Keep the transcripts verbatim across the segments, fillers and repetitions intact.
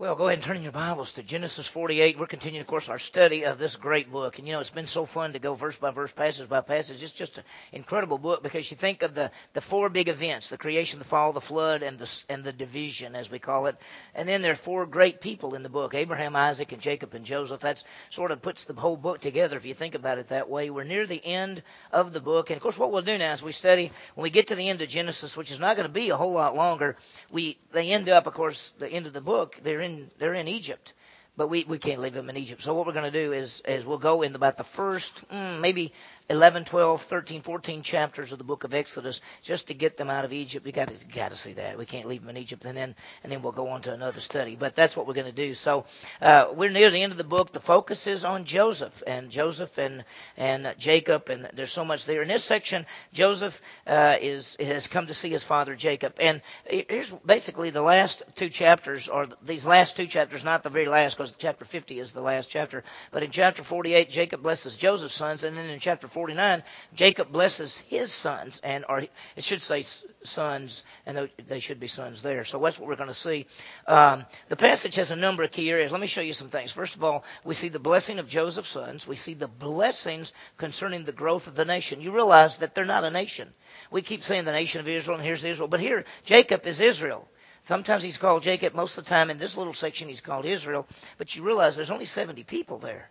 Well, go ahead and turn in your Bibles to Genesis forty-eight. We're continuing, of course, our study of this great book. And, you know, it's been so fun to go verse by verse, passage by passage. It's just an incredible book because you think of the, the four big events, the creation, the fall, the flood, and the, and the division, as we call it. And then there are four great people in the book, Abraham, Isaac, and Jacob, and Joseph. That sort of puts the whole book together if you think about it that way. We're near the end of the book. And, of course, what we'll do now is we study, when we get to the end of Genesis, which is not going to be a whole lot longer, we they end up, of course, the end of the book, they're in They're in Egypt, but we, we can't leave them in Egypt. So what we're going to do is, is we'll go in about the first mm, maybe eleven, twelve, thirteen, fourteen chapters of the book of Exodus just to get them out of Egypt. We've got, got to see that. We can't leave them in Egypt. And then and then we'll go on to another study. But that's what we're going to do. So uh, we're near the end of the book. The focus is on Joseph and Joseph and, and Jacob. And there's so much there. In this section, Joseph uh, is has come to see his father Jacob. And here's basically the last two chapters, or these last two chapters, not the very last, because chapter fifty is the last chapter. But in chapter forty-eight, Jacob blesses Joseph's sons. And then in chapter forty-nine, Jacob blesses his sons, and or it should say sons, and they should be sons there. So that's what we're going to see. Um, the passage has a number of key areas. Let me show you some things. First of all, we see the blessing of Joseph's sons. We see the blessings concerning the growth of the nation. You realize that they're not a nation. We keep saying the nation of Israel, and here's Israel. But here, Jacob is Israel. Sometimes he's called Jacob. Most of the time in this little section he's called Israel. But you realize there's only seventy people there.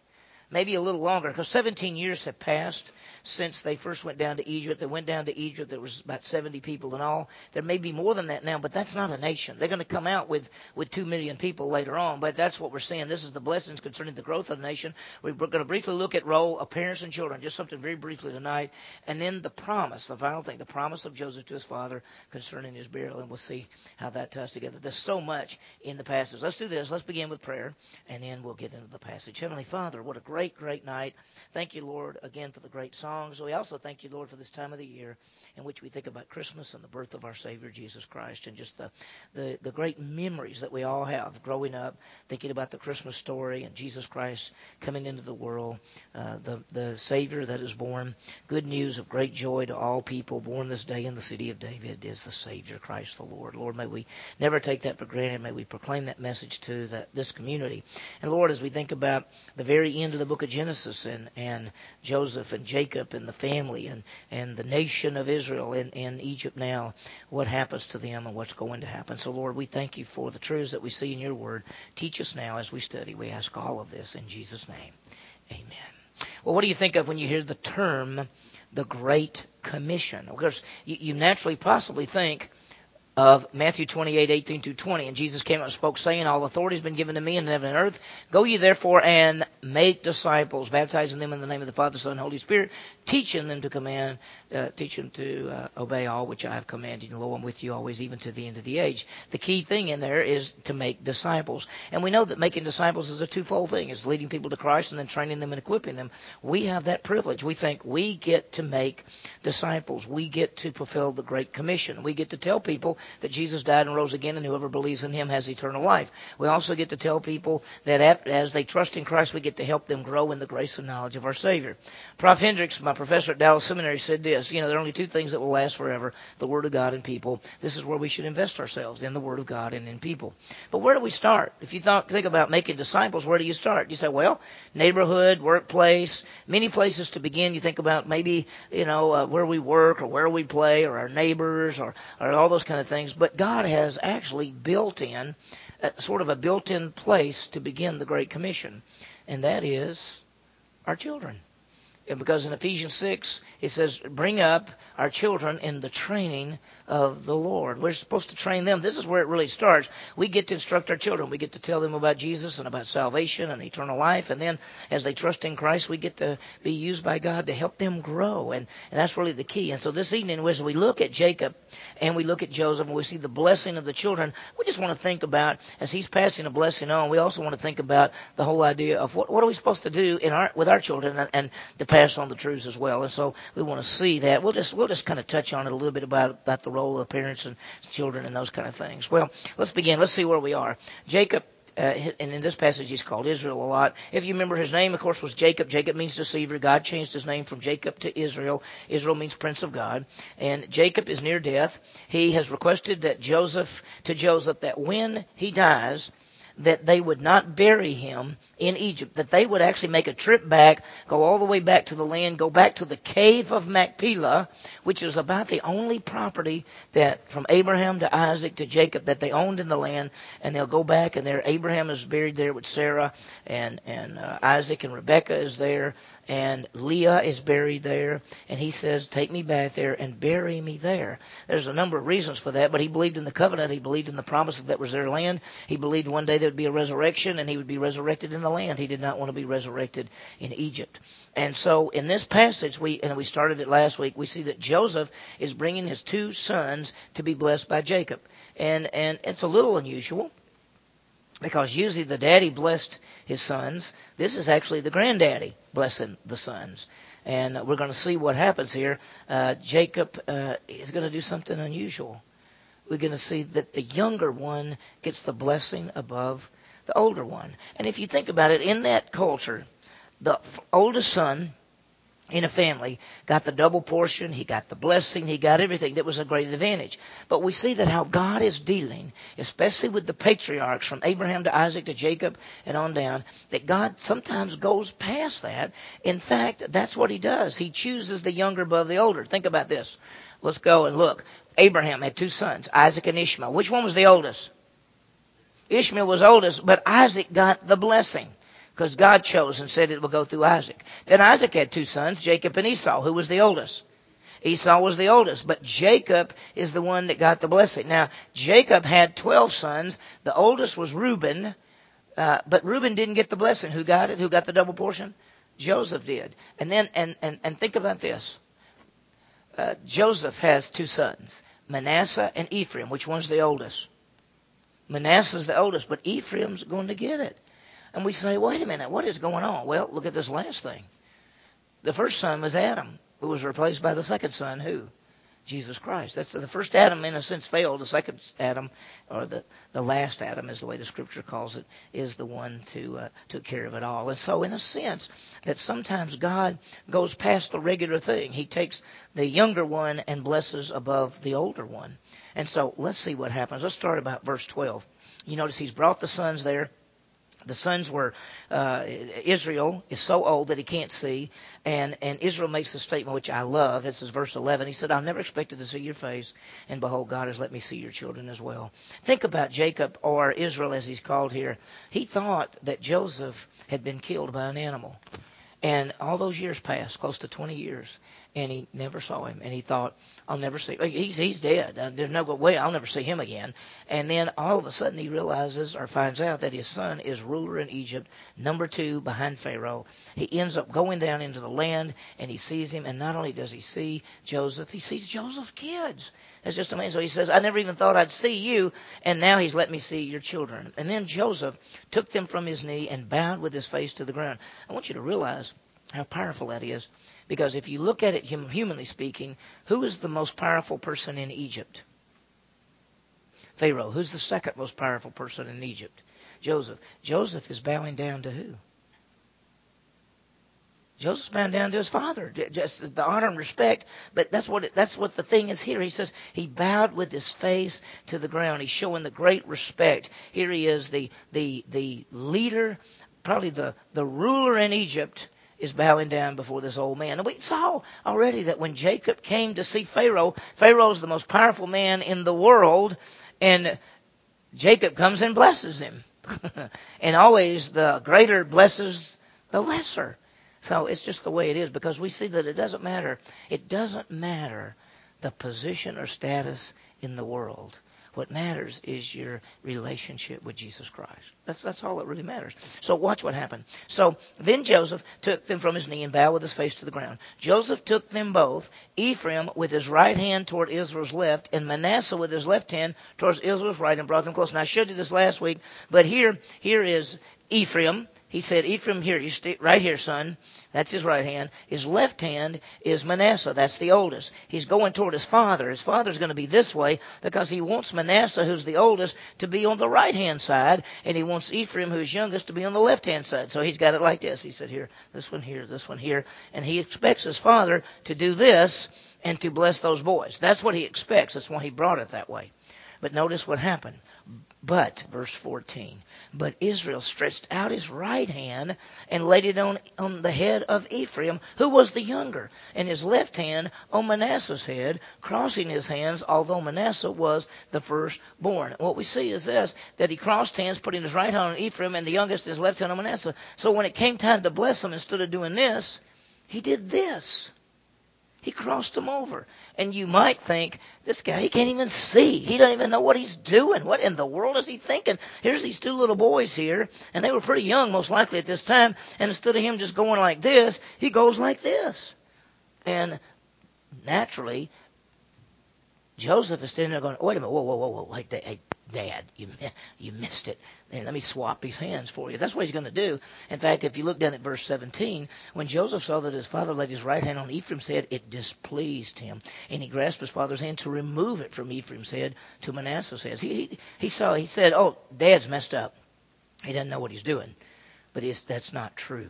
Maybe a little longer, because seventeen years have passed since they first went down to Egypt. They went down to Egypt. There was about seventy people in all. There may be more than that now, but that's not a nation. They're going to come out with, with two million people later on, but that's what we're seeing. This is the blessings concerning the growth of the nation. We're going to briefly look at role of parents and children, just something very briefly tonight, and then the promise, the final thing, the promise of Joseph to his father concerning his burial, and we'll see how that ties together. There's so much in the passage. Let's do this. Let's begin with prayer, and then we'll get into the passage. Heavenly Father, what a great Great, great night. Thank you, Lord, again for the great songs. We also thank you, Lord, for this time of the year in which we think about Christmas and the birth of our Savior, Jesus Christ, and just the, the, the great memories that we all have growing up, thinking about the Christmas story and Jesus Christ coming into the world, uh, the, the Savior that is born. Good news of great joy to all people born this day in the city of David is the Savior, Christ the Lord. Lord, may we never take that for granted. May we proclaim that message to the, this community. And, Lord, as we think about the very end of the book of Genesis and, and Joseph and Jacob and the family and, and the nation of Israel and, and Egypt now, what happens to them and what's going to happen. So, Lord, we thank you for the truths that we see in your word. Teach us now as we study. We ask all of this in Jesus' name. Amen. Well, what do you think of when you hear the term the Great Commission? Of course, you, you naturally possibly think of Matthew twenty-eight, eighteen through twenty. And Jesus came out and spoke, saying, all authority has been given to me in heaven and earth. Go ye therefore and make disciples, baptizing them in the name of the Father, Son, and Holy Spirit, teaching them to command, uh, teach them to uh, obey all which I have commanded. And lo, I'm with you always, even to the end of the age. The key thing in there is to make disciples. And we know that making disciples is a twofold thing. It's leading people to Christ and then training them and equipping them. We have that privilege. We think we get to make disciples. We get to fulfill the Great Commission. We get to tell people that Jesus died and rose again, and whoever believes in him has eternal life. We also get to tell people that as they trust in Christ, we get to help them grow in the grace and knowledge of our Savior. Professor Hendricks, my professor at Dallas Seminary, said this, you know, there are only two things that will last forever, the Word of God and people. This is where we should invest ourselves, in the Word of God and in people. But where do we start? If you thought, think about making disciples, where do you start? You say, well, neighborhood, workplace, many places to begin. You think about maybe, you know, uh, where we work or where we play or our neighbors or, or all those kind of things. Things, but God has actually built in, uh, sort of a built-in place to begin the Great Commission, and that is our children. And because in Ephesians six, it says, bring up our children in the training of the Lord. We're supposed to train them. This is where it really starts. We get to instruct our children. We get to tell them about Jesus and about salvation and eternal life. And then as they trust in Christ, we get to be used by God to help them grow. And, and that's really the key. And so this evening, as we look at Jacob and we look at Joseph and we see the blessing of the children, we just want to think about, as he's passing a blessing on, we also want to think about the whole idea of what, what are we supposed to do in our, with our children and, and to pass on the truths as well. And so we want to see that. We'll just, we'll just kind of touch on it a little bit about, about the role of parents and children and those kind of things. Well, let's begin. Let's see where we are. Jacob, uh, and in this passage he's called Israel a lot. If you remember, his name, of course, was Jacob. Jacob means deceiver. God changed his name from Jacob to Israel. Israel means prince of God. And Jacob is near death. He has requested that Joseph to Joseph that when he dies, that they would not bury him in Egypt, that they would actually make a trip back, go all the way back to the land, go back to the cave of Machpelah, which is about the only property that from Abraham to Isaac to Jacob that they owned in the land, and they'll go back, and there Abraham is buried there with Sarah, and, and uh, Isaac and Rebekah is there, and Leah is buried there, and he says, take me back there and bury me there. There's a number of reasons for that, but he believed in the covenant, he believed in the promise that that was their land, he believed one day there would be a resurrection, and he would be resurrected in the land. He did not want to be resurrected in Egypt. And so in this passage, we and we started it last week, we see that Joseph is bringing his two sons to be blessed by Jacob. And and it's a little unusual, because usually the daddy blessed his sons. This is actually the granddaddy blessing the sons. And we're going to see what happens here. Uh, Jacob uh, is going to do something unusual. We're going to see that the younger one gets the blessing above the older one. And if you think about it, in that culture, the oldest son in a family got the double portion, he got the blessing, he got everything. That was a great advantage. But we see that how God is dealing, especially with the patriarchs from Abraham to Isaac to Jacob and on down, that God sometimes goes past that. In fact, that's what he does. He chooses the younger above the older. Think about this. Let's go and look. Abraham had two sons, Isaac and Ishmael. Which one was the oldest? Ishmael was oldest, but Isaac got the blessing, because God chose and said it will go through Isaac. Then Isaac had two sons, Jacob and Esau. Who was the oldest? Esau was the oldest, but Jacob is the one that got the blessing. Now, Jacob had twelve sons. The oldest was Reuben, uh, but Reuben didn't get the blessing. Who got it? Who got the double portion? Joseph did. And then, and, and, and think about this. Uh, Joseph has two sons, Manasseh and Ephraim. Which one's the oldest? Manasseh's the oldest, but Ephraim's going to get it. And we say, wait a minute, what is going on? Well, look at this last thing. The first son was Adam, who was replaced by the second son, who? Jesus Christ. That's the first Adam, in a sense, failed. The second Adam, or the, the last Adam, is the way the Scripture calls it, is the one to uh, took care of it all. And so, in a sense, that sometimes God goes past the regular thing. He takes the younger one and blesses above the older one. And so, let's see what happens. Let's start about verse twelve. You notice he's brought the sons there. The sons were, uh, Israel is so old that he can't see, and, and Israel makes the statement which I love. This is verse eleven. He said, I never expected to see your face, and behold, God has let me see your children as well. Think about Jacob, or Israel as he's called here. He thought that Joseph had been killed by an animal. And all those years passed, close to twenty years, and he never saw him. And he thought, I'll never see him. He's, he's dead. There's no way I'll never see him again. And then all of a sudden he realizes or finds out that his son is ruler in Egypt, number two behind Pharaoh. He ends up going down into the land, and he sees him. And not only does he see Joseph, he sees Joseph's kids. That's just amazing. So he says, I never even thought I'd see you, and now he's let me see your children. And then Joseph took them from his knee and bowed with his face to the ground. I want you to realize how powerful that is, because if you look at it hum- humanly speaking, who is the most powerful person in Egypt? Pharaoh. Who's the second most powerful person in Egypt? Joseph. Joseph is bowing down to who? Joseph's bowing down to his father, just the honor and respect. But that's what it, that's what the thing is here. He says he bowed with his face to the ground. He's showing the great respect. Here he is, the the the leader, probably the the ruler in Egypt, is bowing down before this old man. And we saw already that when Jacob came to see Pharaoh, Pharaoh's the most powerful man in the world, and Jacob comes and blesses him. And always the greater blesses the lesser. So it's just the way it is, because we see that it doesn't matter. It doesn't matter the position or status in the world. What matters is your relationship with Jesus Christ. That's that's all that really matters. So watch what happened. So then Joseph took them from his knee and bowed with his face to the ground. Joseph took them both, Ephraim with his right hand toward Israel's left, and Manasseh with his left hand towards Israel's right, and brought them close. And I showed you this last week, but here here is Ephraim. He said, Ephraim, here, you stay right here, son. That's his right hand. His left hand is Manasseh. That's the oldest. He's going toward his father. His father's going to be this way, because he wants Manasseh, who's the oldest, to be on the right-hand side, and he wants Ephraim, who's youngest, to be on the left-hand side. So he's got it like this. He said, here, this one here, this one here. And he expects his father to do this and to bless those boys. That's what he expects. That's why he brought it that way. But notice what happened. But, verse fourteen, but Israel stretched out his right hand and laid it on, on the head of Ephraim, who was the younger, and his left hand on Manasseh's head, crossing his hands, although Manasseh was the firstborn. What we see is this, that he crossed hands, putting his right hand on Ephraim, and the youngest his left hand on Manasseh. So when it came time to bless him, instead of doing this, he did this. He crossed them over. And you might think, this guy, he can't even see. He doesn't even know what he's doing. What in the world is he thinking? Here's these two little boys here, and they were pretty young most likely at this time, and instead of him just going like this, he goes like this. And naturally, Joseph is standing there going, wait a minute, whoa, whoa, whoa, whoa, hey, hey Dad, you, you missed it. And let me swap these hands for you. That's what he's going to do. In fact, if you look down at verse seventeen, when Joseph saw that his father laid his right hand on Ephraim's head, it displeased him. And he grasped his father's hand to remove it from Ephraim's head to Manasseh's head. He, he, he saw, he said, oh, Dad's messed up. He doesn't know what he's doing. But it's, that's not true.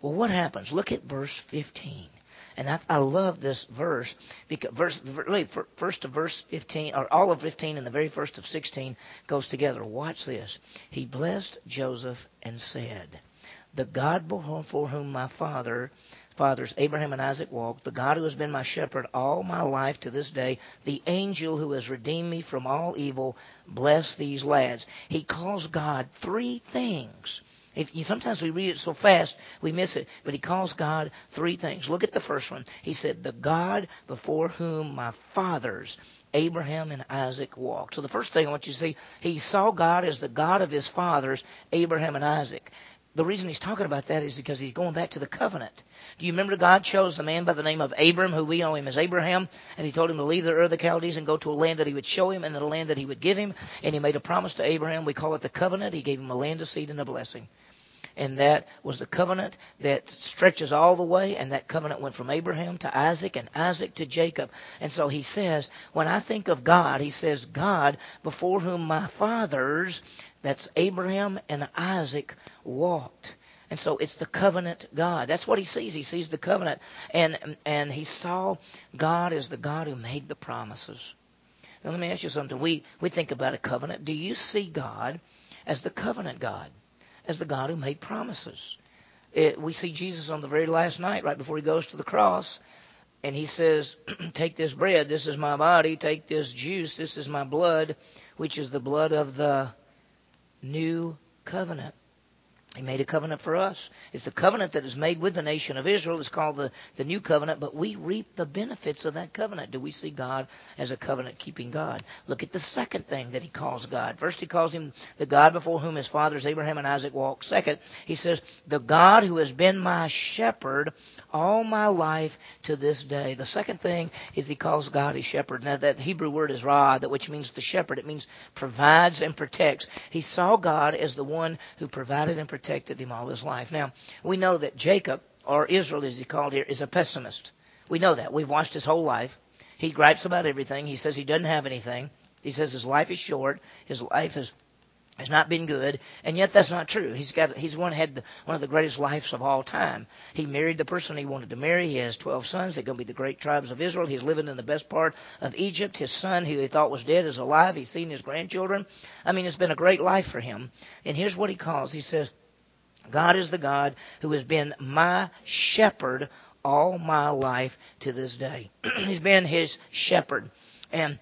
Well, what happens? Look at verse fifteen. And I, I love this verse, because verse, really, first of verse fifteen, or all of fifteen and the very first of sixteen goes together. Watch this. He blessed Joseph and said, the God before whom my father, fathers Abraham and Isaac walked, the God who has been my shepherd all my life to this day, the angel who has redeemed me from all evil, bless these lads. He calls God three things. If you, sometimes we read it so fast, we miss it. But he calls God three things. Look at the first one. He said, the God before whom my fathers, Abraham and Isaac, walked. So the first thing I want you to see, he saw God as the God of his fathers, Abraham and Isaac. The reason he's talking about that is because he's going back to the covenant. Do you remember God chose the man by the name of Abram, who we know him as Abraham, and he told him to leave the Ur of the Chaldees and go to a land that he would show him and the land that he would give him. And he made a promise to Abraham. We call it the covenant. He gave him a land, a seed, and a blessing. And that was the covenant that stretches all the way, and that covenant went from Abraham to Isaac and Isaac to Jacob. And so he says, when I think of God, he says, God before whom my fathers, that's Abraham and Isaac, walked. And so it's the covenant God. That's what he sees. He sees the covenant. And, and he saw God as the God who made the promises. Now let me ask you something. We, we think about a covenant. Do you see God as the covenant God? As the God who made promises. It, we see Jesus on the very last night, right before he goes to the cross, and he says, take this bread, this is my body, take this juice, this is my blood, which is the blood of the new covenant. He made a covenant for us. It's the covenant that is made with the nation of Israel. It's called the, the new covenant, but we reap the benefits of that covenant. Do we see God as a covenant-keeping God? Look at the second thing that he calls God. First, he calls him the God before whom his fathers Abraham and Isaac walked. Second, he says, the God who has been my shepherd all my life to this day. The second thing is he calls God his shepherd. Now, that Hebrew word is ra, that which means the shepherd. It means provides and protects. He saw God as the one who provided and protected. protected him all his life. Now, we know that Jacob, or Israel as he called here, is a pessimist. We know that. We've watched his whole life. He gripes about everything. He says he doesn't have anything. He says his life is short. His life is has not been good, and yet that's not true. He's got he's one had the, one of the greatest lives of all time. He married the person he wanted to marry. He has twelve sons. They're going to be the great tribes of Israel. He's living in the best part of Egypt. His son, who he thought was dead, is alive. He's seen his grandchildren. I mean, it's been a great life for him. And here's what he calls. He says, God is the God who has been my shepherd all my life to this day. He's been his shepherd. And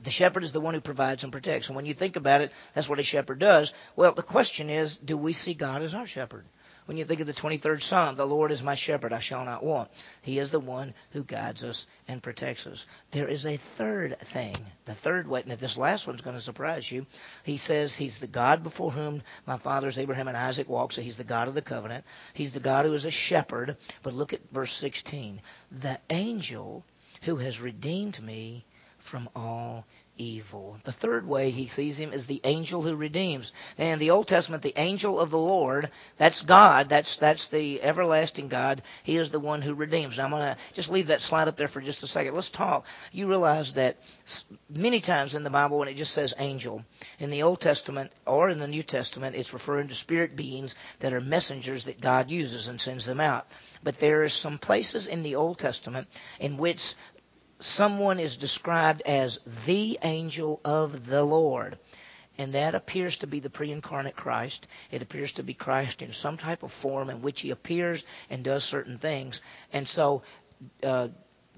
the shepherd is the one who provides and protects. And when you think about it, that's what a shepherd does. Well, the question is, do we see God as our shepherd? When you think of the twenty-third Psalm, the Lord is my shepherd, I shall not want. He is the one who guides us and protects us. There is a third thing, the third way, and this last one's going to surprise you. He says he's the God before whom my fathers Abraham and Isaac walked, so he's the God of the covenant. He's the God who is a shepherd. But look at verse sixteen. The angel who has redeemed me from all evil. The third way he sees him is the angel who redeems. And in the Old Testament, the angel of the Lord, that's God, that's that's the everlasting God. He is the one who redeems. Now, I'm going to just leave that slide up there for just a second. Let's talk. You realize that many times in the Bible when it just says angel, in the Old Testament or in the New Testament, it's referring to spirit beings that are messengers that God uses and sends them out. But there are some places in the Old Testament in which someone is described as the angel of the Lord. And that appears to be the pre-incarnate Christ. It appears to be Christ in some type of form in which he appears and does certain things. And so uh,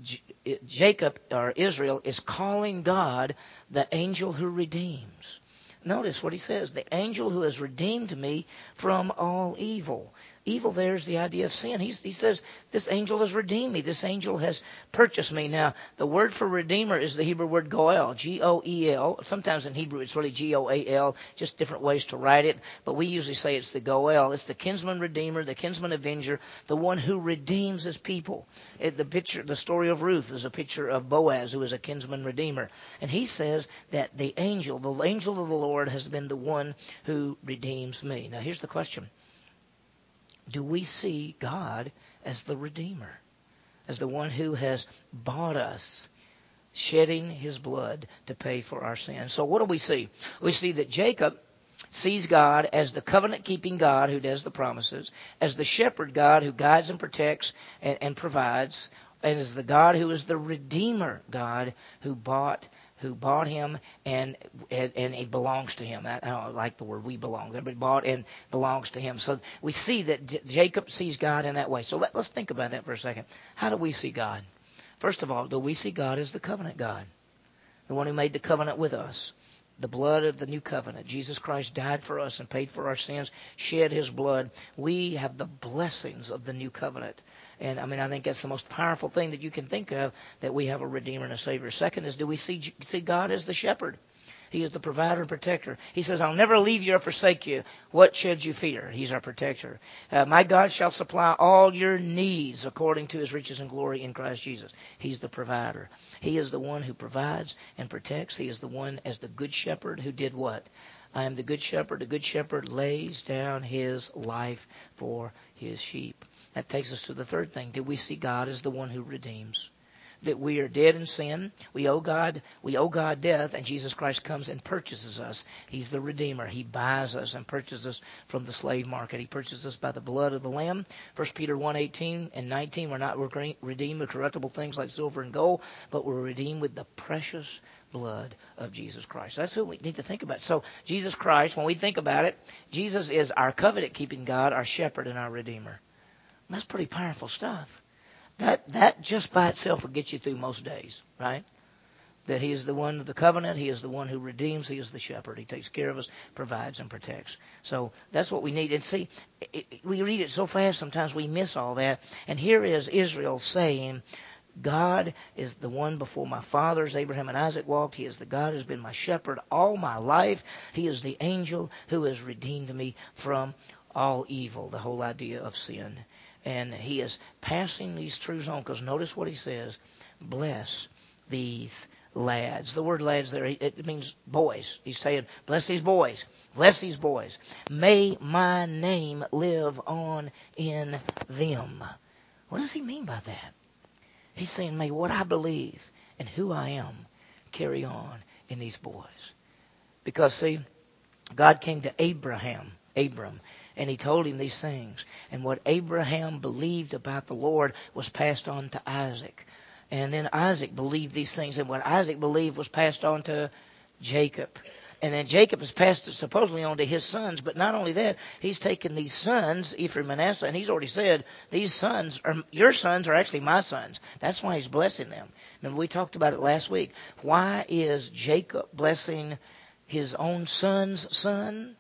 J- Jacob, or Israel, is calling God the angel who redeems. Notice what he says, the angel who has redeemed me from all evil. Evil there is the idea of sin. He's, he says, this angel has redeemed me. This angel has purchased me. Now, the word for redeemer is the Hebrew word goel, G O E L. Sometimes in Hebrew it's really G O A L, just different ways to write it. But we usually say it's the goel. It's the kinsman redeemer, the kinsman avenger, the one who redeems his people. It, the picture, the story of Ruth is a picture of Boaz, who is a kinsman redeemer. And he says that the angel, the angel of the Lord, has been the one who redeems me. Now, here's the question. Do we see God as the Redeemer, as the one who has bought us, shedding his blood to pay for our sins? So what do we see? We see that Jacob sees God as the covenant-keeping God who does the promises, as the shepherd God who guides and protects and, and provides, and as the God who is the Redeemer God who bought who bought him, and and, and it belongs to him. I, I don't like the word we belong. Everybody bought and belongs to him. So we see that J- Jacob sees God in that way. So let, let's think about that for a second. How do we see God? First of all, do we see God as the covenant God, the one who made the covenant with us? The blood of the new covenant. Jesus Christ died for us and paid for our sins, shed his blood. We have the blessings of the new covenant. And, I mean, I think that's the most powerful thing that you can think of, that we have a Redeemer and a Savior. Second is, do we see, see God as the shepherd? He is the provider and protector. He says, I'll never leave you or forsake you. What should you fear? He's our protector. Uh, my God shall supply all your needs according to his riches and glory in Christ Jesus. He's the provider. He is the one who provides and protects. He is the one as the good shepherd who did what? I am the good shepherd. The good shepherd lays down his life for his sheep. That takes us to the third thing. Do we see God as the one who redeems? That we are dead in sin, we owe God, we owe God death, and Jesus Christ comes and purchases us. He's the Redeemer. He buys us and purchases us from the slave market. He purchases us by the blood of the Lamb. First Peter one eighteen and nineteen, we're not redeemed with corruptible things like silver and gold, but we're redeemed with the precious blood of Jesus Christ. That's who we need to think about. So Jesus Christ, when we think about it, Jesus is our covenant-keeping God, our shepherd, and our Redeemer. And that's pretty powerful stuff. That that just by itself will get you through most days, right? That he is the one of the covenant, he is the one who redeems, he is the shepherd. He takes care of us, provides, and protects. So that's what we need. And see, it, it, we read it so fast sometimes we miss all that. And here is Israel saying, God is the one before my fathers, Abraham and Isaac, walked. He is the God who has been my shepherd all my life. He is the angel who has redeemed me from all evil, the whole idea of sin. And he is passing these truths on, because notice what he says, bless these lads. The word lads there, it means boys. He's saying, bless these boys, bless these boys. May my name live on in them. What does he mean by that? He's saying, may what I believe and who I am carry on in these boys. Because, see, God came to Abraham, Abram, and he told him these things. And what Abraham believed about the Lord was passed on to Isaac. And then Isaac believed these things. And what Isaac believed was passed on to Jacob. And then Jacob has passed it supposedly on to his sons. But not only that, he's taken these sons, Ephraim and Manasseh, and he's already said, these sons, are your sons are actually my sons. That's why he's blessing them. Remember, we talked about it last week. Why is Jacob blessing his own son's son?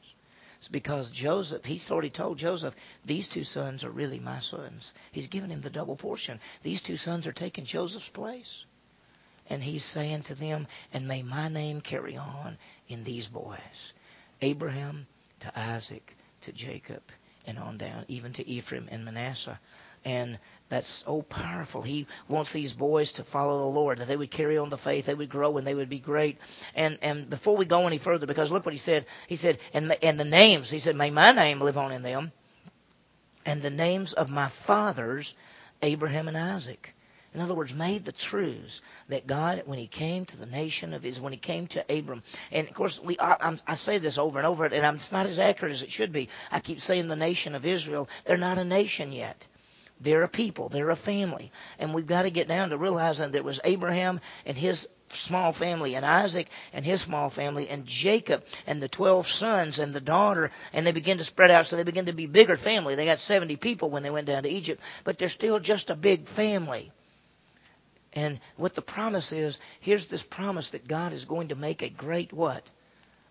It's because Joseph, he's already told Joseph, these two sons are really my sons. He's given him the double portion. These two sons are taking Joseph's place. And he's saying to them, and may my name carry on in these boys. Abraham to Isaac to Jacob and on down, even to Ephraim and Manasseh. And that's so powerful. He wants these boys to follow the Lord, that they would carry on the faith, they would grow, and they would be great. And and before we go any further, because look what he said. He said, and, and the names, he said, may my name live on in them, and the names of my fathers, Abraham and Isaac. In other words, made the truths that God, when he came to the nation of Israel, when he came to Abram, and of course, we I, I'm, I say this over and over, and I'm, it's not as accurate as it should be. I keep saying the nation of Israel. They're not a nation yet. They're a people. They're a family. And we've got to get down to realizing that it was Abraham and his small family and Isaac and his small family and Jacob and the twelve sons and the daughter, and they begin to spread out, so they begin to be bigger family. They got seventy people when they went down to Egypt, but they're still just a big family. And what the promise is, here's this promise that God is going to make a great what?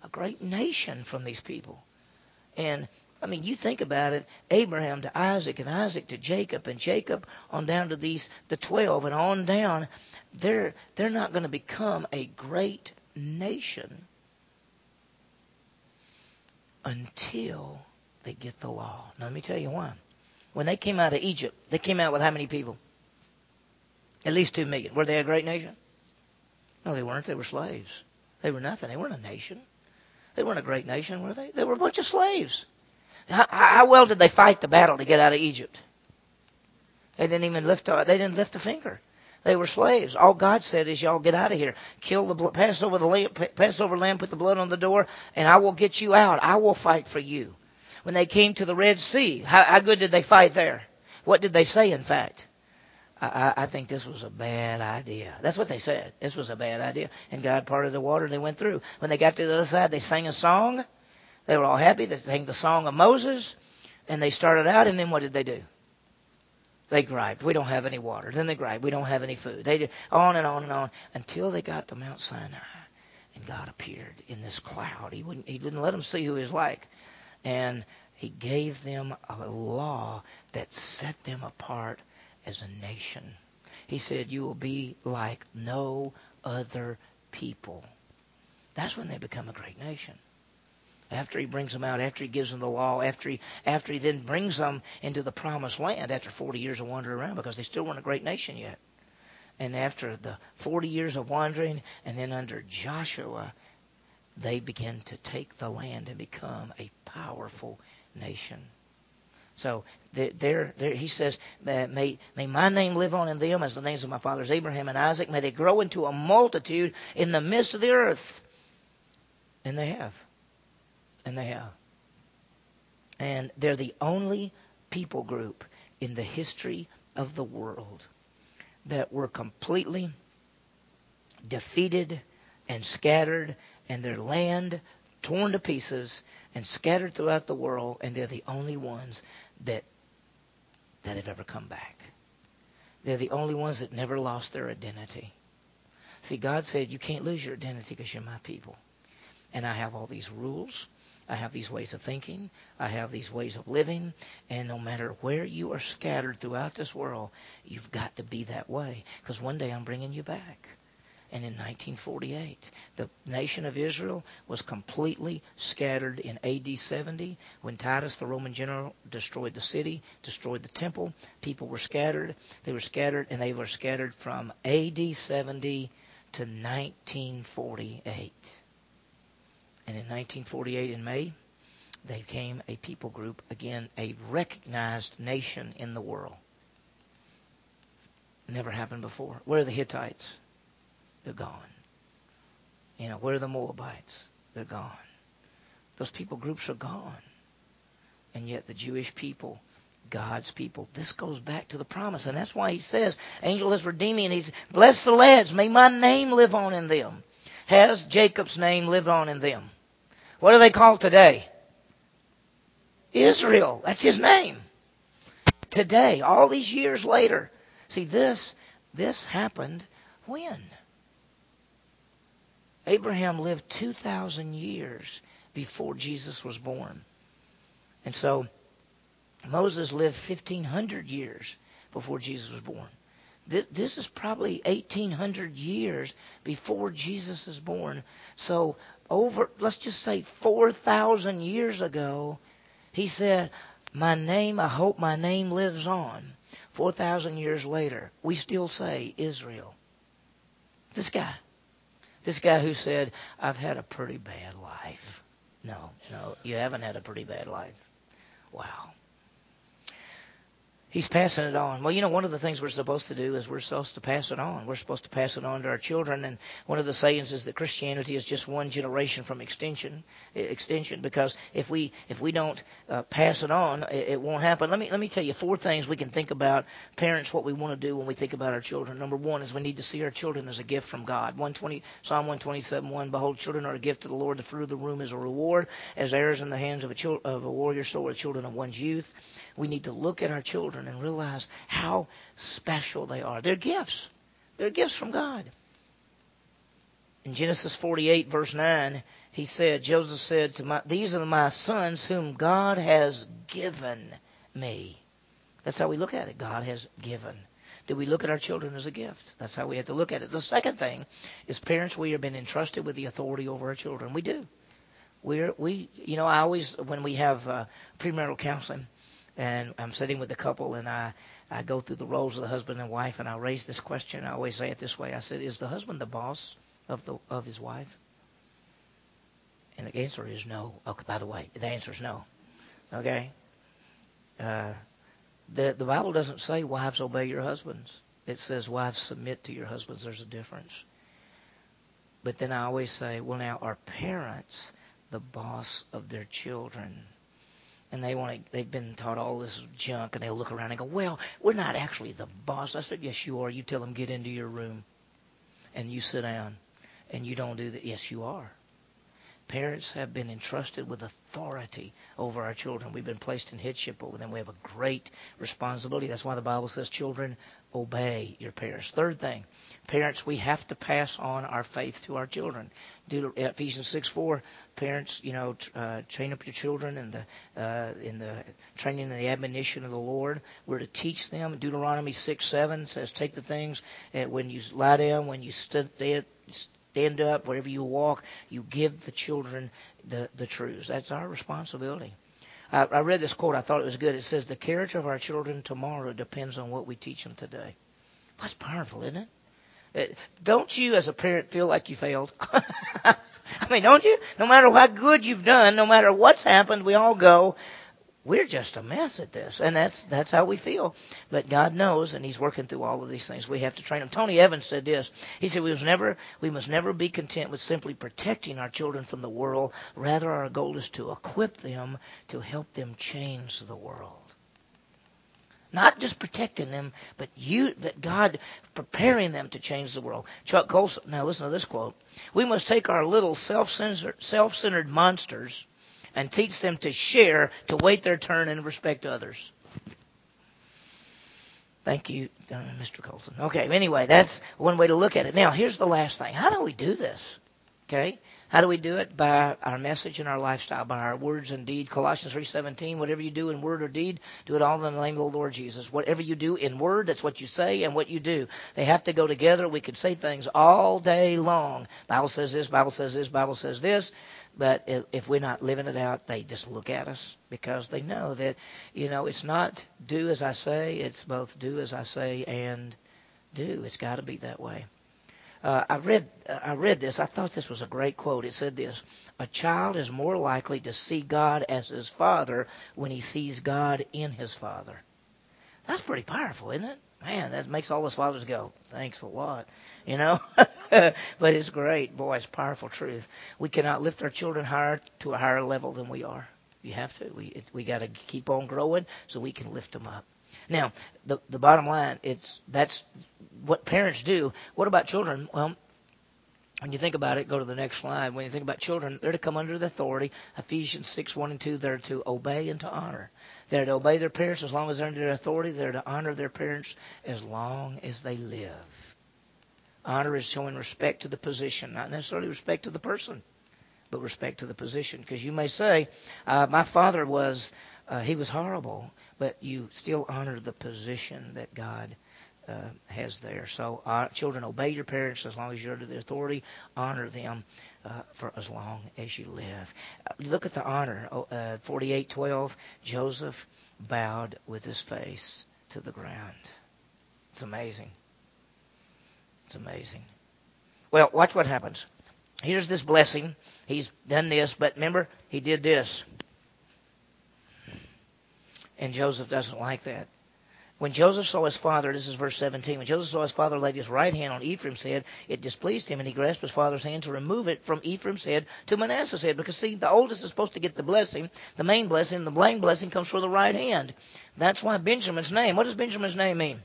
A great nation from these people. And I mean, you think about it, Abraham to Isaac and Isaac to Jacob and Jacob on down to these, the twelve and on down, they're, they're not going to become a great nation until they get the law. Now, let me tell you why. When they came out of Egypt, they came out with how many people? At least two million. Were they a great nation? No, they weren't. They were slaves. They were nothing. They weren't a nation. They weren't a great nation, were they? They were a bunch of slaves. How, how well did they fight the battle to get out of Egypt? They didn't even lift a, they didn't lift a finger. They were slaves. All God said is, y'all get out of here. Kill the blood, pass over the lamb, pass over lamb, put the blood on the door, and I will get you out. I will fight for you. When they came to the Red Sea, how, how good did they fight there? What did they say, in fact? I, I think this was a bad idea. That's what they said. This was a bad idea. And God parted the water, they went through. When they got to the other side, they sang a song. They were all happy. They sang the song of Moses, and they started out, and then what did they do? They griped, we don't have any water. Then they griped, we don't have any food. They did on and on and on until they got to Mount Sinai, and God appeared in this cloud. He wouldn't, he didn't let them see who he was like, and he gave them a law that set them apart as a nation. He said, you will be like no other people. That's when they become a great nation. After he brings them out, after he gives them the law, after he, after he then brings them into the promised land after forty years of wandering around, because they still weren't a great nation yet. And after the forty years of wandering, and then under Joshua, they begin to take the land and become a powerful nation. So they're, they're, they're, he says, may, may my name live on in them as the names of my fathers Abraham and Isaac. May they grow into a multitude in the midst of the earth. And they have. And they have. And they're the only people group in the history of the world that were completely defeated and scattered, and their land torn to pieces and scattered throughout the world, and they're the only ones that that have ever come back. They're the only ones that never lost their identity. See, God said, you can't lose your identity because you're my people. And I have all these rules. I have these ways of thinking. I have these ways of living. And no matter where you are scattered throughout this world, you've got to be that way. Because one day I'm bringing you back. And in nineteen forty-eight, the nation of Israel was completely scattered in A D seventy when Titus, the Roman general, destroyed the city, destroyed the temple. People were scattered. They were scattered, and they were scattered from A D seventy to nineteen forty-eight. And in nineteen forty-eight, in May, they became a people group, again, a recognized nation in the world. Never happened before. Where are the Hittites? They're gone. You know, where are the Moabites? They're gone. Those people groups are gone. And yet the Jewish people, God's people, this goes back to the promise. And that's why he says, angel is redeeming, and he's, bless the lads, may my name live on in them. Has Jacob's name lived on in them? What are they called today? Israel. That's his name. Today, all these years later. See, this, this happened when? Abraham lived two thousand years before Jesus was born. And so Moses lived fifteen hundred years before Jesus was born. This is probably eighteen hundred years before Jesus is born. So over, let's just say four thousand years ago, he said, my name, I hope my name lives on. four thousand years later, we still say Israel. This guy. This guy who said, I've had a pretty bad life. No, no, you haven't had a pretty bad life. Wow. He's passing it on. Well, you know, one of the things we're supposed to do is we're supposed to pass it on. We're supposed to pass it on to our children. And one of the sayings is that Christianity is just one generation from extinction, extinction. Because if we if we don't uh, pass it on, it, it won't happen. Let me let me tell you four things we can think about, parents, what we want to do when we think about our children. Number one is we need to see our children as a gift from God. one twenty, Psalm one twenty-seven one, behold, children are a gift to the Lord. The fruit of the womb is a reward, as heirs in the hands of a chil- of a warrior, so are the children of one's youth. We need to look at our children and realize how special they are. They're gifts. They're gifts from God. In Genesis forty-eight, verse nine, he said, Joseph said, to my, these are my sons whom God has given me. That's how we look at it. God has given. Do we look at our children as a gift? That's how we have to look at it. The second thing is, parents, we have been entrusted with the authority over our children. We do. We're, we, you know, I always, when we have uh, premarital counseling, and I'm sitting with a couple, and I, I go through the roles of the husband and wife, and I raise this question. I always say it this way. I said, is the husband the boss of the of his wife? And the answer is no. Oh, by the way, the answer is no. Okay? Uh, the, the Bible doesn't say wives obey your husbands. It says wives submit to your husbands. There's a difference. But then I always say, well, now, are parents the boss of their children? And they want to, they've been taught all this junk, and they'll look around and go, well, we're not actually the boss. I said, yes, you are. You tell them, get into your room, and you sit down, and you don't do that. Yes, you are. Parents have been entrusted with authority over our children. We've been placed in headship over them. We have a great responsibility. That's why the Bible says, children, obey your parents. Third thing, parents, we have to pass on our faith to our children. Deut- Ephesians six four, parents, you know, tr- uh, train up your children in the uh, in the training and the admonition of the Lord. We're to teach them. Deuteronomy six seven says, take the things uh, when you lie down, when you stand there, st- Stand up, wherever you walk, you give the children the, the truths. That's our responsibility. I, I read this quote. I thought it was good. It says, the character of our children tomorrow depends on what we teach them today. That's powerful, isn't it? it don't you as a parent feel like you failed? I mean, don't you? No matter how good you've done, no matter what's happened, we all go, we're just a mess at this, and that's that's how we feel. But God knows, and He's working through all of these things. We have to train them. Tony Evans said this. He said, we must never, we must never be content with simply protecting our children from the world. Rather, our goal is to equip them to help them change the world. Not just protecting them, but you that God preparing them to change the world. Chuck Colson, now listen to this quote. We must take our little self-centered, self-centered monsters and teach them to share, to wait their turn, and respect others. Thank you, uh, Mister Colson. Okay, anyway, that's one way to look at it. Now, here's the last thing. How do we do this? Okay? How do we do it? By our message and our lifestyle, by our words and deed. Colossians three seventeen, whatever you do in word or deed, do it all in the name of the Lord Jesus. Whatever you do in word, that's what you say and what you do. They have to go together. We could say things all day long. Bible says this, Bible says this, Bible says this. But if we're not living it out, they just look at us because they know that, you know, it's not do as I say. It's both do as I say and do. It's got to be that way. Uh, I read I read this. I thought this was a great quote. It said this, a child is more likely to see God as his father when he sees God in his father. That's pretty powerful, isn't it? Man, that makes all us fathers go, thanks a lot, you know. But it's great. Boy, it's powerful truth. We cannot lift our children higher to a higher level than we are. You have to. We we got to keep on growing so we can lift them up. Now, the the bottom line, it's that's what parents do. What about children? Well, when you think about it, go to the next slide. When you think about children, they're to come under the authority. Ephesians six one and two, they're to obey and to honor. They're to obey their parents as long as they're under their authority. They're to honor their parents as long as they live. Honor is showing respect to the position, not necessarily respect to the person, but respect to the position. Because you may say, uh, my father was, uh, he was horrible, but you still honor the position that God Uh, has there. So uh, children, obey your parents as long as you're under their authority. Honor them uh, for as long as you live. Uh, look at the honor. Uh, forty-eight twelve, Joseph bowed with his face to the ground. It's amazing. It's amazing. Well, watch what happens. Here's this blessing. He's done this, but remember, he did this. And Joseph doesn't like that. When Joseph saw his father, this is verse seventeen, when Joseph saw his father laid his right hand on Ephraim's head, it displeased him, and he grasped his father's hand to remove it from Ephraim's head to Manasseh's head. Because, see, the oldest is supposed to get the blessing, the main blessing, the main blessing comes from the right hand. That's why Benjamin's name, what does Benjamin's name mean?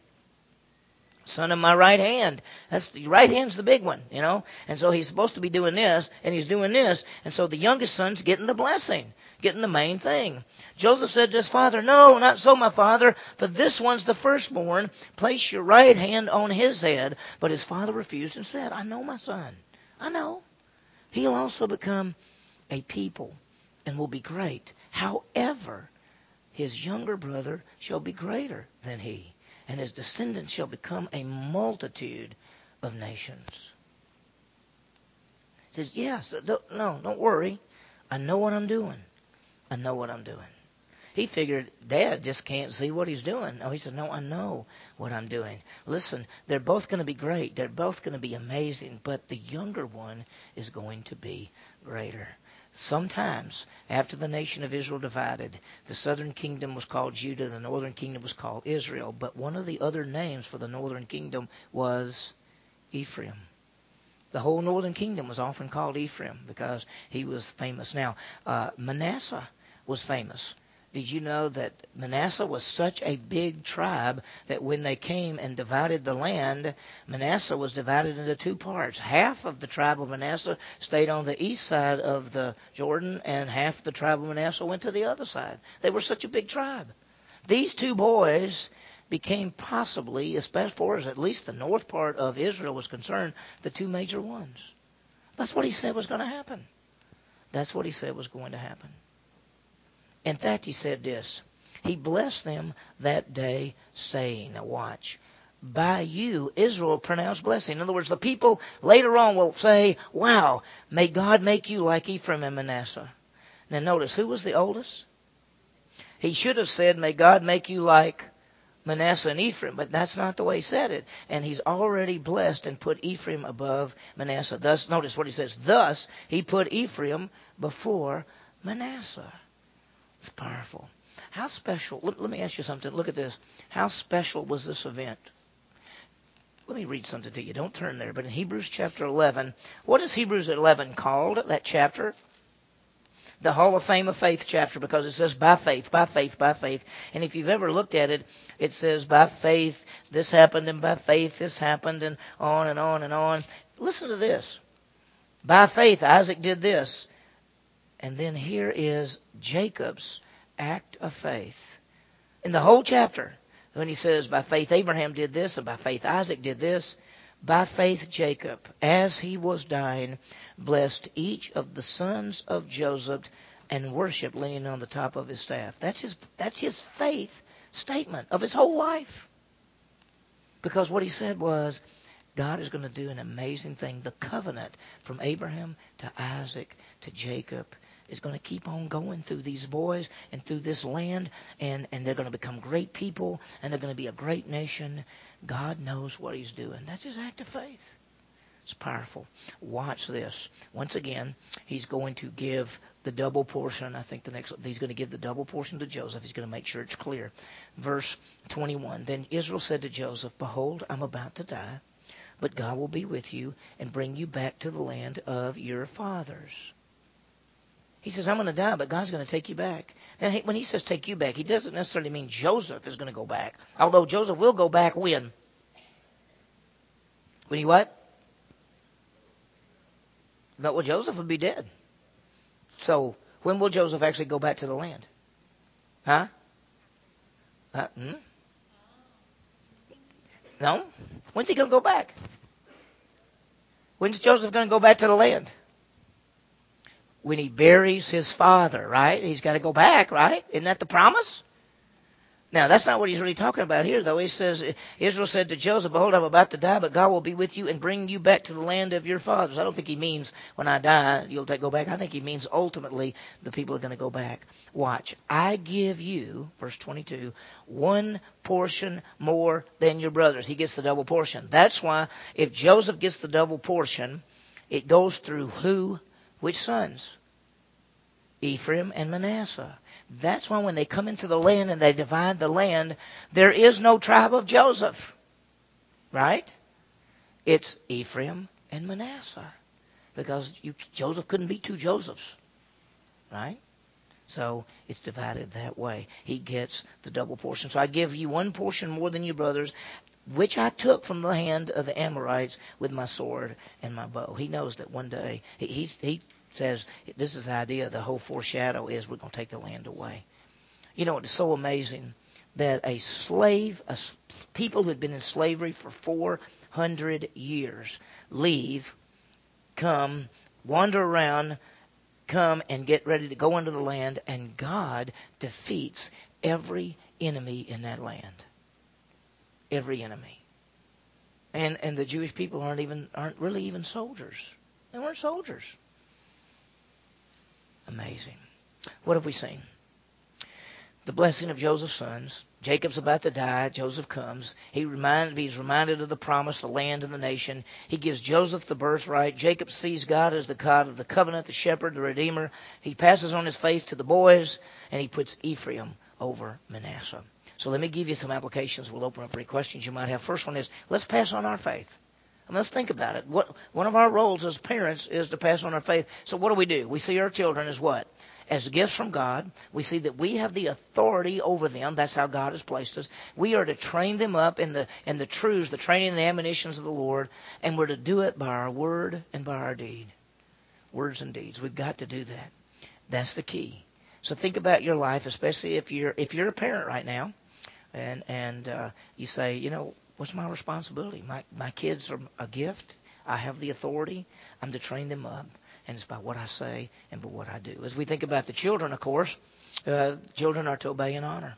Son of my right hand. That's the right hand's the big one, you know. And so he's supposed to be doing this, and he's doing this. And so the youngest son's getting the blessing, getting the main thing. Joseph said to his father, no, not so, my father, for this one's the firstborn. Place your right hand on his head. But his father refused and said, I know, my son. I know. He'll also become a people and will be great. However, his younger brother shall be greater than he, and his descendants shall become a multitude of nations. He says, yes, don't, no, don't worry. I know what I'm doing. I know what I'm doing. He figured, Dad just can't see what he's doing. Oh, he said, no, I know what I'm doing. Listen, they're both going to be great. They're both going to be amazing, but the younger one is going to be greater. Sometimes, after the nation of Israel divided, the southern kingdom was called Judah, the northern kingdom was called Israel, but one of the other names for the northern kingdom was Ephraim. The whole northern kingdom was often called Ephraim because he was famous. Now, uh, Manasseh was famous. Did you know that Manasseh was such a big tribe that when they came and divided the land, Manasseh was divided into two parts. Half of the tribe of Manasseh stayed on the east side of the Jordan, and half the tribe of Manasseh went to the other side. They were such a big tribe. These two boys became possibly, as far as at least the north part of Israel was concerned, the two major ones. That's what he said was going to happen. That's what he said was going to happen. In fact, he said this. He blessed them that day, saying, now watch, by you, Israel pronounced blessing. In other words, the people later on will say, wow, may God make you like Ephraim and Manasseh. Now notice, who was the oldest? He should have said, may God make you like Manasseh and Ephraim, but that's not the way he said it. And he's already blessed and put Ephraim above Manasseh. Thus, notice what he says, thus he put Ephraim before Manasseh. It's powerful. How special, let, let me ask you something. Look at this. How special was this event? Let me read something to you. Don't turn there, but in Hebrews chapter eleven, what is Hebrews eleven called, that chapter? The Hall of Fame of Faith chapter, because it says by faith, by faith, by faith. And if you've ever looked at it, it says by faith this happened, and by faith this happened, and on and on and on. Listen to this. By faith Isaac did this. And then here is Jacob's act of faith. In the whole chapter, when he says, by faith Abraham did this, and by faith Isaac did this, by faith Jacob, as he was dying, blessed each of the sons of Joseph and worshipped, leaning on the top of his staff. That's his, that's his faith statement of his whole life. Because what he said was, God is going to do an amazing thing. The covenant from Abraham to Isaac to Jacob is going to keep on going through these boys and through this land, and, and they're going to become great people, and they're going to be a great nation. God knows what he's doing. That's his act of faith. It's powerful. Watch this. Once again, he's going to give the double portion. I think the next, he's going to give the double portion to Joseph. He's going to make sure it's clear. Verse twenty-one, then Israel said to Joseph, behold, I'm about to die, but God will be with you and bring you back to the land of your fathers. He says, I'm going to die, but God's going to take you back. Now, when he says take you back, he doesn't necessarily mean Joseph is going to go back. Although Joseph will go back when? When he what? No, well, Joseph would be dead. So, when will Joseph actually go back to the land? Huh? Uh, hmm? No? When's he going to go back? When's Joseph going to go back to the land? When he buries his father, right? He's got to go back, right? Isn't that the promise? Now, that's not what he's really talking about here, though. He says, Israel said to Joseph, behold, I'm about to die, but God will be with you and bring you back to the land of your fathers. I don't think he means when I die, you'll take, go back. I think he means ultimately the people are going to go back. Watch. I give you, verse twenty-two, one portion more than your brothers. He gets the double portion. That's why if Joseph gets the double portion, it goes through who? Which sons? Ephraim and Manasseh. That's why when they come into the land and they divide the land, there is no tribe of Joseph, right? It's Ephraim and Manasseh, because you, Joseph couldn't be two Josephs, right? So it's divided that way. He gets the double portion. So I give you one portion more than your brothers, which I took from the hand of the Amorites with my sword and my bow. He knows that one day, he, he's, he says, this is the idea, the whole foreshadow is we're going to take the land away. You know, it's so amazing that a slave, a, people who had been in slavery for four hundred years, leave, come, wander around, come and get ready to go into the land, and God defeats every enemy in that land. Every enemy. And and the Jewish people aren't even aren't really even soldiers. They weren't soldiers. Amazing. What have we seen? The blessing of Joseph's sons. Jacob's about to die. Joseph comes. He reminds, he's reminded of the promise, the land, and the nation. He gives Joseph the birthright. Jacob sees God as the God of the covenant, the shepherd, the redeemer. He passes on his faith to the boys, and he puts Ephraim over Manasseh. So let me give you some applications. We'll open up for any questions you might have. First one is, let's pass on our faith. And let's think about it. What, one of our roles as parents is to pass on our faith. So what do we do? We see our children as what? As gifts from God. We see that we have the authority over them. That's how God has placed us. We are to train them up in the in the truths, the training and the admonitions of the Lord, and we're to do it by our word and by our deed. Words and deeds. We've got to do that. That's the key. So think about your life, especially if you're if you're a parent right now, and and uh, you say, you know, what's my responsibility? My my kids are a gift. I have the authority. I'm to train them up. And it's by what I say and by what I do. As we think about the children, of course, uh, children are to obey and honor.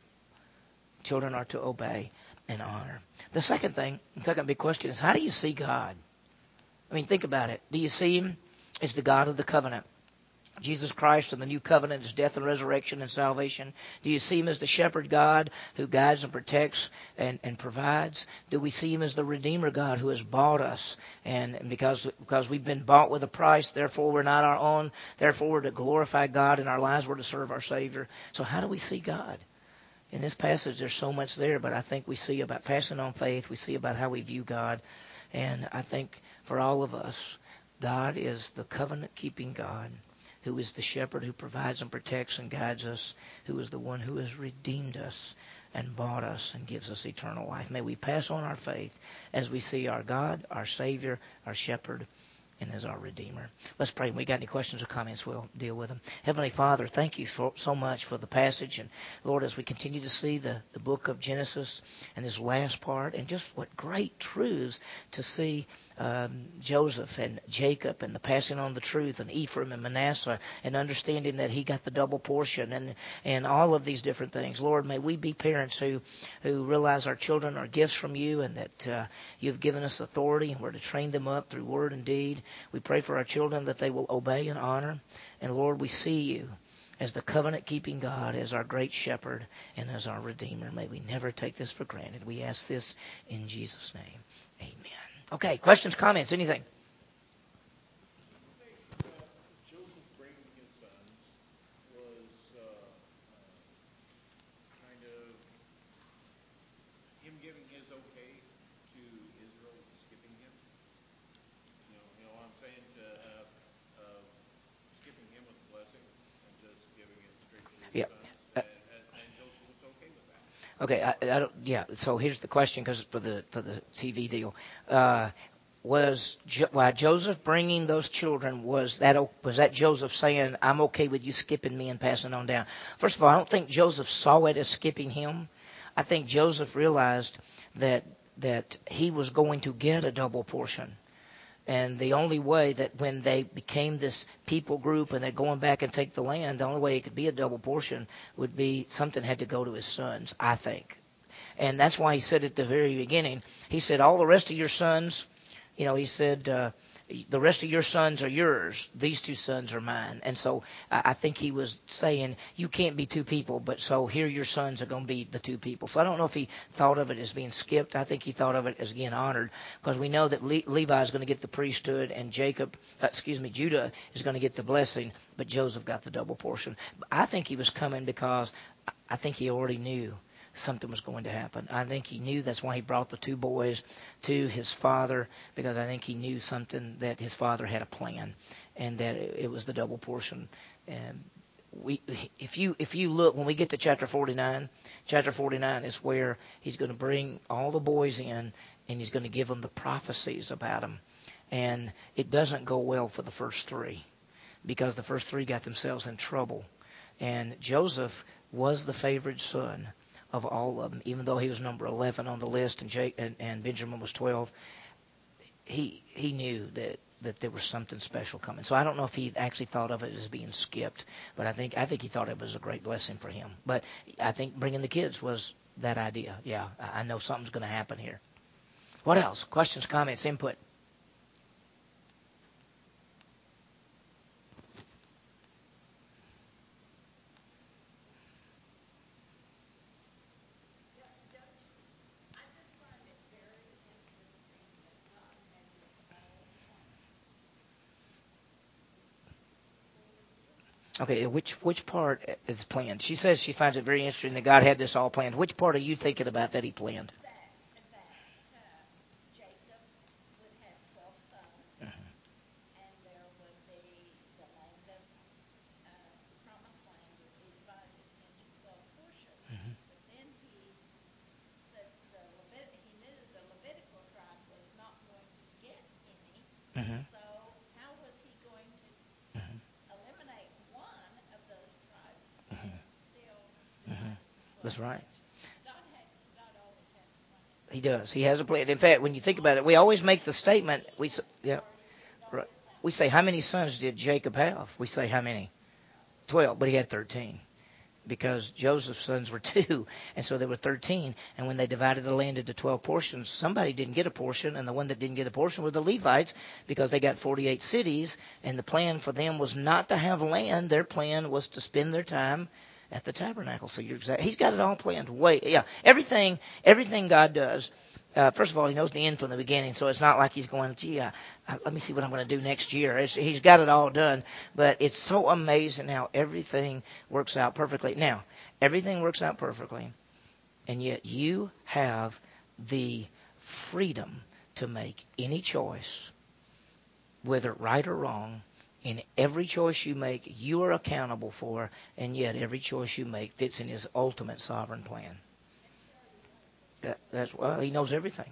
Children are to obey and honor. The second thing, the second big question is, how do you see God? I mean, think about it. Do you see Him as the God of the covenant? Jesus Christ and the new covenant is death and resurrection and salvation. Do you see Him as the shepherd God who guides and protects and, and provides? Do we see Him as the redeemer God who has bought us? And, and because, because we've been bought with a price, therefore we're not our own. Therefore we're to glorify God in our lives. We're to serve our Savior. So how do we see God? In this passage, there's so much there, but I think we see about passing on faith. We see about how we view God. And I think for all of us, God is the covenant-keeping God, who is the shepherd who provides and protects and guides us, who is the one who has redeemed us and bought us and gives us eternal life. May we pass on our faith as we see our God, our Savior, our shepherd, and as our Redeemer. Let's pray. If we got any questions or comments, we'll deal with them. Heavenly Father, thank you for, so much for the passage. And Lord, as we continue to see the, the book of Genesis and this last part, and just what great truths to see um, Joseph and Jacob and the passing on the truth and Ephraim and Manasseh and understanding that he got the double portion and, and all of these different things. Lord, may we be parents who, who realize our children are gifts from you and that uh, you've given us authority and we're to train them up through word and deed. We pray for our children that they will obey and honor. And, Lord, we see you as the covenant-keeping God, as our great shepherd, and as our Redeemer. May we never take this for granted. We ask this in Jesus' name. Amen. Okay, questions, comments, anything? Okay, I, I don't, yeah. So here's the question, because for the for the T V deal, uh, was jo- why Joseph bringing those children was that was that Joseph saying, "I'm okay with you skipping me and passing on down"? First of all, I don't think Joseph saw it as skipping him. I think Joseph realized that that he was going to get a double portion. And the only way that when they became this people group and they're going back and take the land, the only way it could be a double portion would be something had to go to his sons, I think. And that's why he said at the very beginning, he said, all the rest of your sons, You know, he said, uh, the rest of your sons are yours. These two sons are mine. And so I think he was saying, you can't be two people, but so here your sons are going to be the two people. So I don't know if he thought of it as being skipped. I think he thought of it as being honored, because we know that Le- Levi is going to get the priesthood and Jacob, uh, excuse me, Judah is going to get the blessing, but Joseph got the double portion. I think he was coming because I think he already knew something was going to happen. I think he knew. That's why he brought the two boys to his father, because I think he knew something, that his father had a plan and that it was the double portion. And we, if you if you look, when we get to chapter forty-nine, chapter forty-nine is where he's going to bring all the boys in and he's going to give them the prophecies about them. And it doesn't go well for the first three, because the first three got themselves in trouble. And Joseph was the favored son of all of them, even though he was number eleven on the list, and Jake, and, and Benjamin was twelve, he he knew that, that there was something special coming. So I don't know if he actually thought of it as being skipped, but I think I think he thought it was a great blessing for him. But I think bringing the kids was that idea. Yeah, I know something's going to happen here. What else? Questions, comments, input? Okay, which which part is planned? She says she finds it very interesting that God had this all planned. Which part are you thinking about that he planned? That, that uh, Jacob would have twelve sons, mm-hmm. and there would be the land of uh, promised land would be divided into twelve portions. Mm-hmm. But then he said the Levit- he knew the Levitical tribe was not going to get any, mm-hmm. so how was he going to mm-hmm. eliminate one of those tribes mm-hmm. and still mm-hmm. That's right. God had, God always has a plan. He does. He has a plan. In fact, when you think about it, we always make the statement, we say, yeah, right. We say, how many sons did Jacob have? We say, how many? Twelve, but he had thirteen, because Joseph's sons were two, and so there were thirteen. And when they divided the land into twelve portions, somebody didn't get a portion, and the one that didn't get a portion were the Levites, because they got forty-eight cities, and the plan for them was not to have land. Their plan was to spend their time at the tabernacle. So you're exact. He's got it all planned. Way, yeah, everything, everything God does. Uh, first of all, he knows the end from the beginning, so it's not like he's going, gee, I, I, let me see what I'm going to do next year. It's, he's got it all done, but it's so amazing how everything works out perfectly. Now, everything works out perfectly, and yet you have the freedom to make any choice, whether right or wrong. And every choice you make, you are accountable for, and yet every choice you make fits in his ultimate sovereign plan. That, that's well, he knows everything,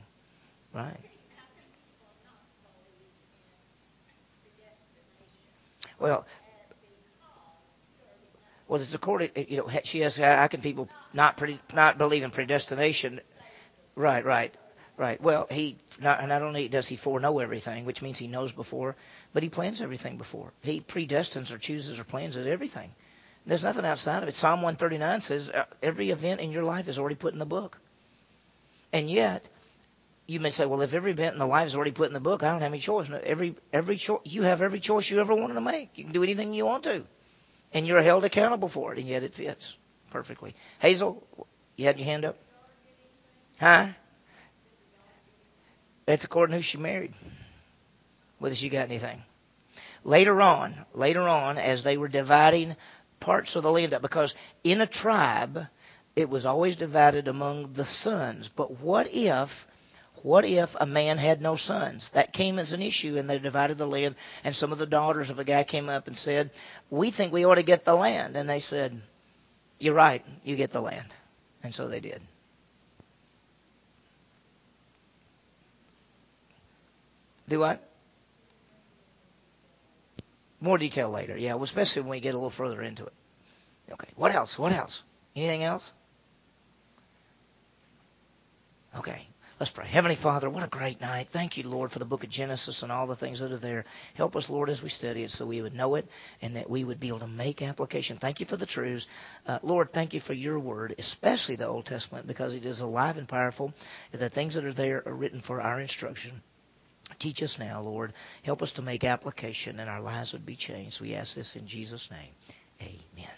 right? Well, well, it's according. You know, she asks, "How can people not pre, not believe in predestination?" Right, right, right. Well, he not, not only does he foreknow everything, which means he knows before, but he plans everything before. He predestines or chooses or plans everything. There's nothing outside of it. Psalm one thirty-nine says every event in your life is already put in the book. And yet, you may say, well, if every event in the life is already put in the book, I don't have any choice. No, every every choice, you have every choice you ever wanted to make. You can do anything you want to. And you're held accountable for it, and yet it fits perfectly. Hazel, you had your hand up? Huh? That's according to who she married, whether she got anything. Later on, later on, as they were dividing parts of the land up, because in a tribe, it was always divided among the sons. But what if, what if a man had no sons? That came as an issue, and they divided the land. And some of the daughters of a guy came up and said, we think we ought to get the land. And they said, you're right, you get the land. And so they did. Do what? More detail later, yeah, well, especially when we get a little further into it. Okay, what else? What else? Anything else? Okay, let's pray. Heavenly Father, what a great night. Thank you, Lord, for the book of Genesis and all the things that are there. Help us, Lord, as we study it so we would know it and that we would be able to make application. Thank you for the truths. Uh, Lord, thank you for your word, especially the Old Testament, because it is alive and powerful. The things that are there are written for our instruction. Teach us now, Lord. Help us to make application, and our lives would be changed. We ask this in Jesus' name. Amen.